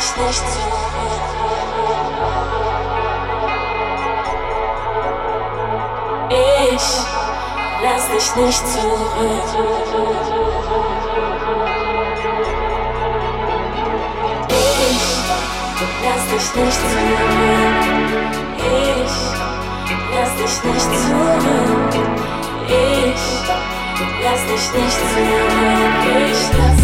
Ich nicht zurück. Ich lass dich nicht zurück. Ich lass dich nicht zurück. Ich lass dich nicht zurück. Ich lass dich nicht zurück.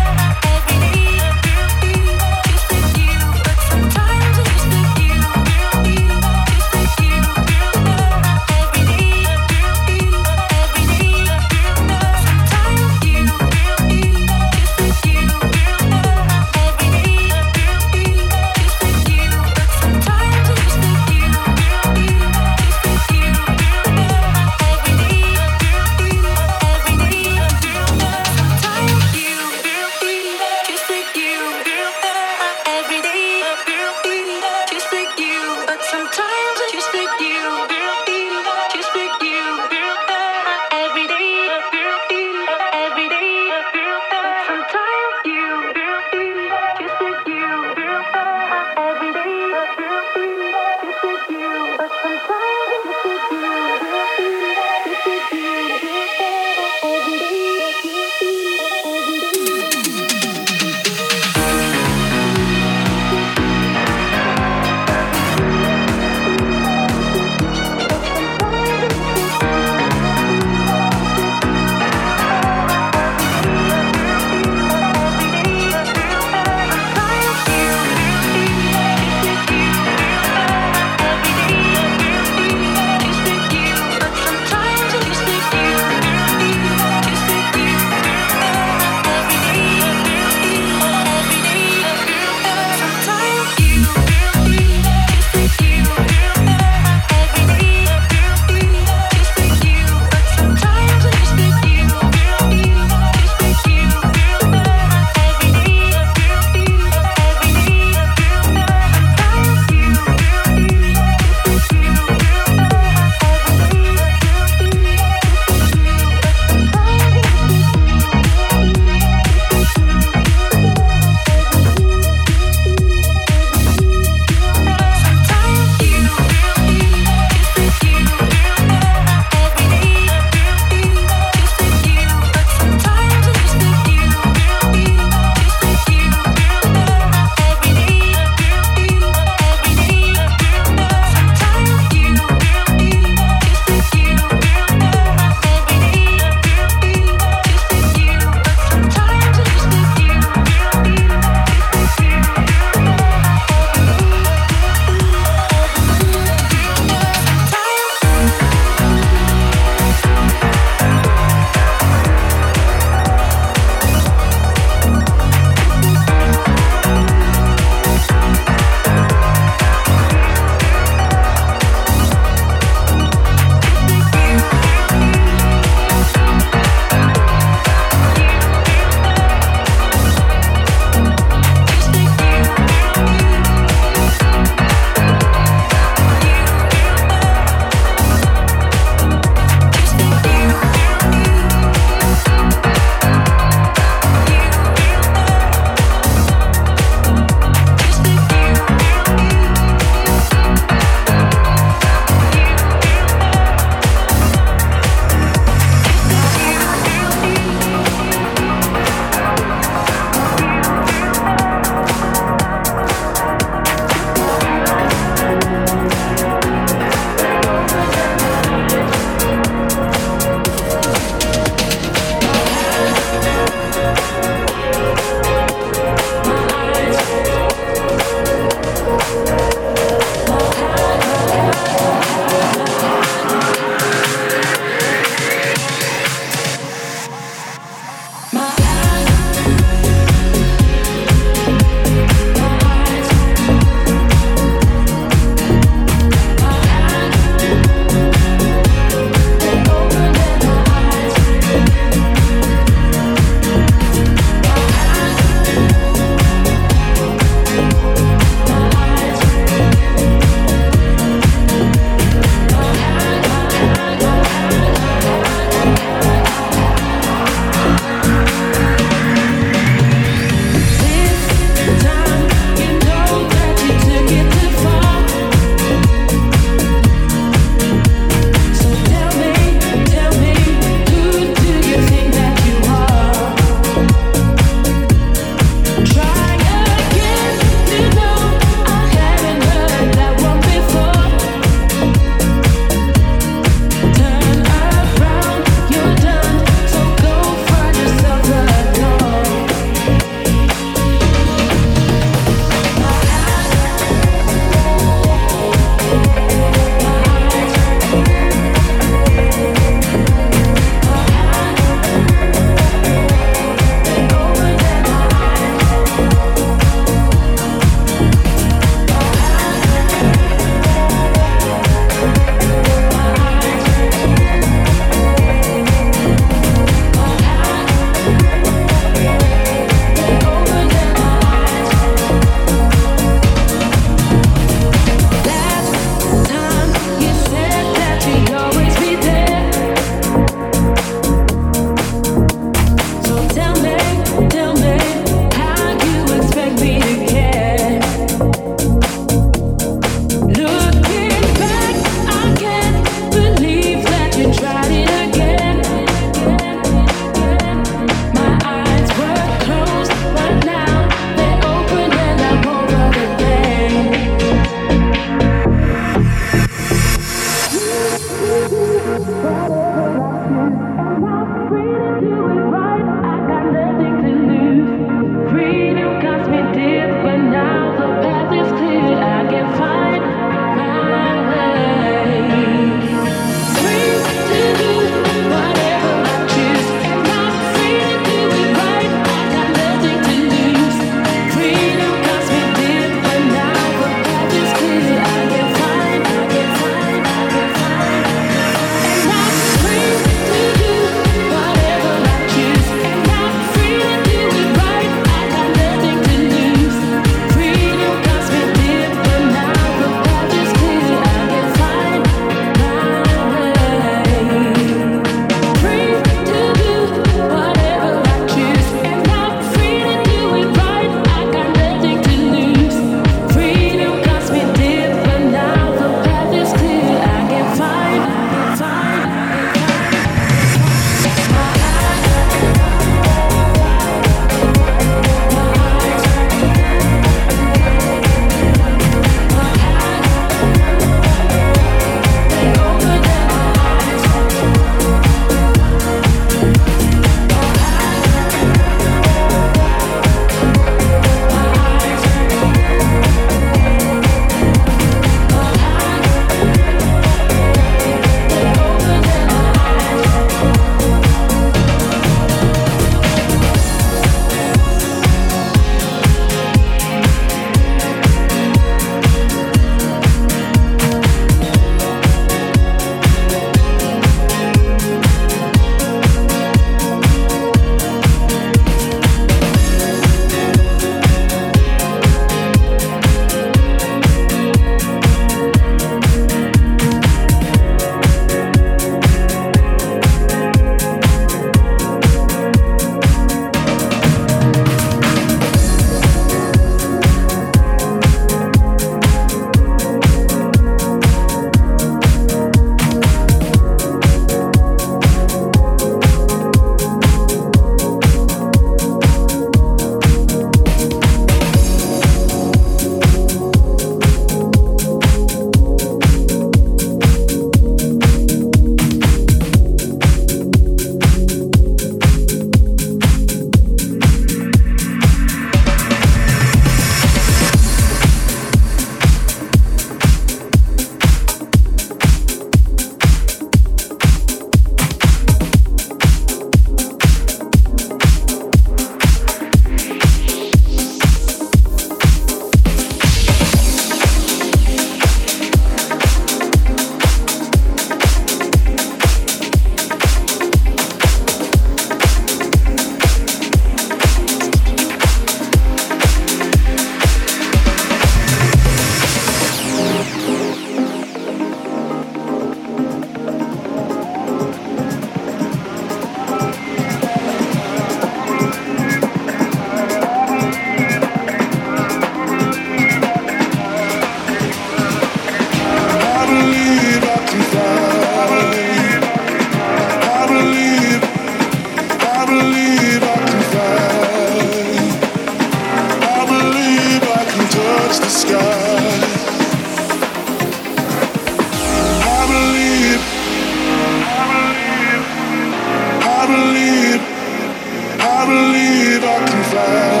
fly.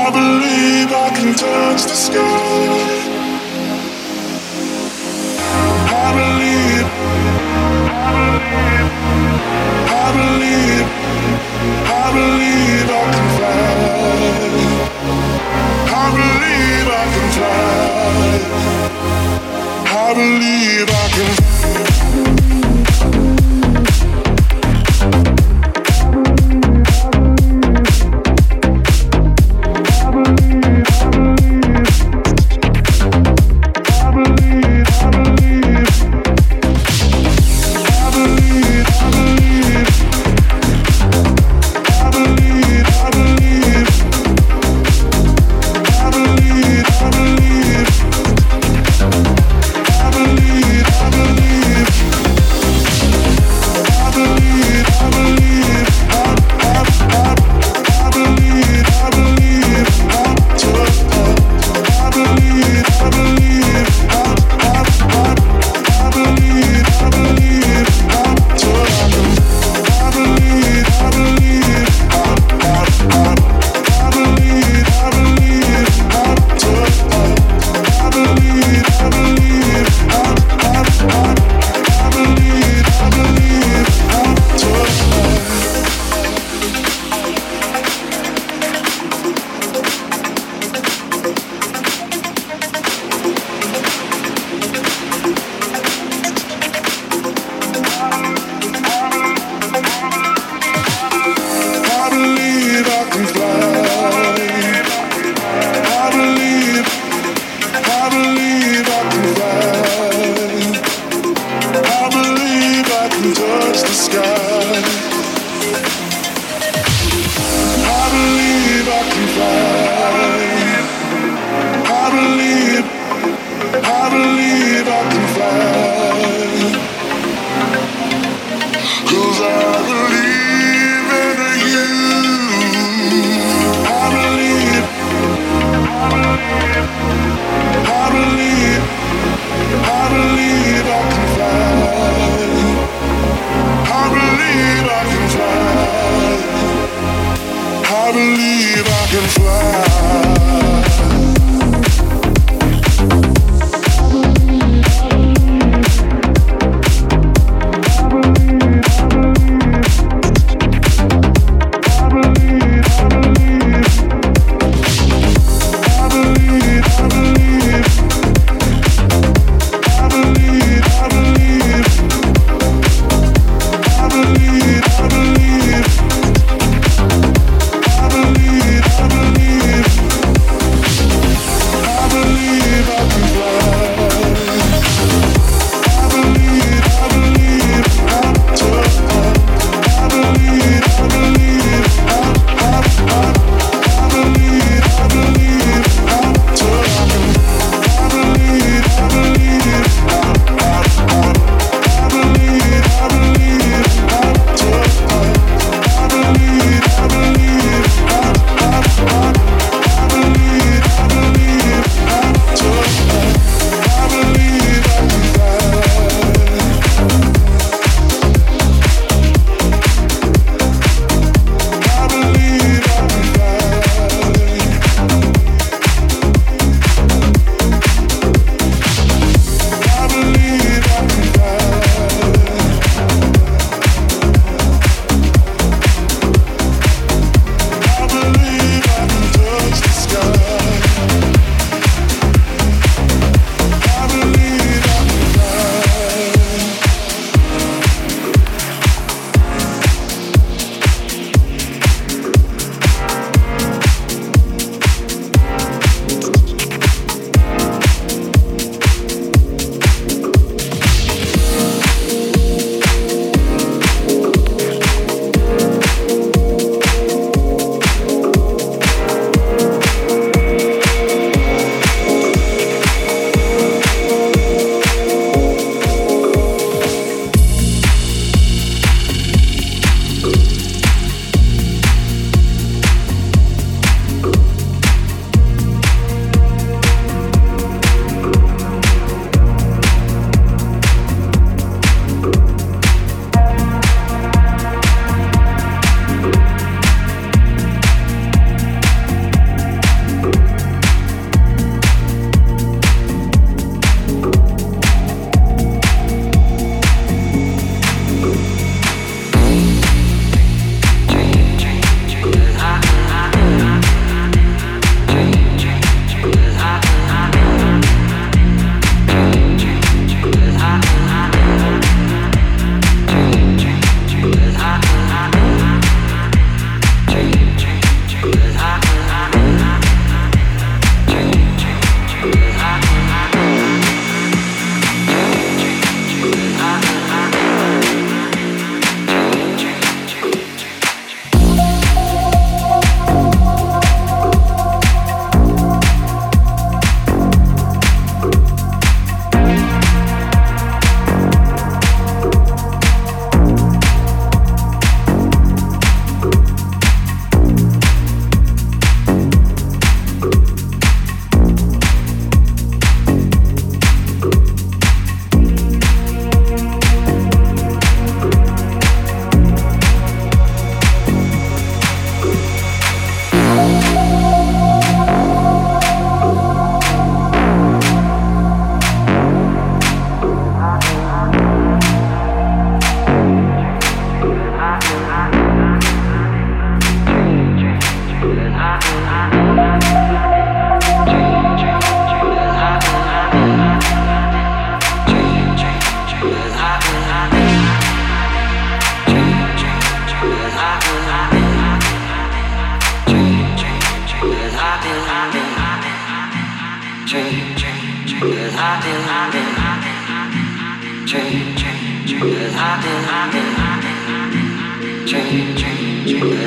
I believe I can touch the sky. I believe I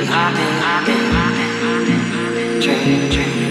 I've been dreaming.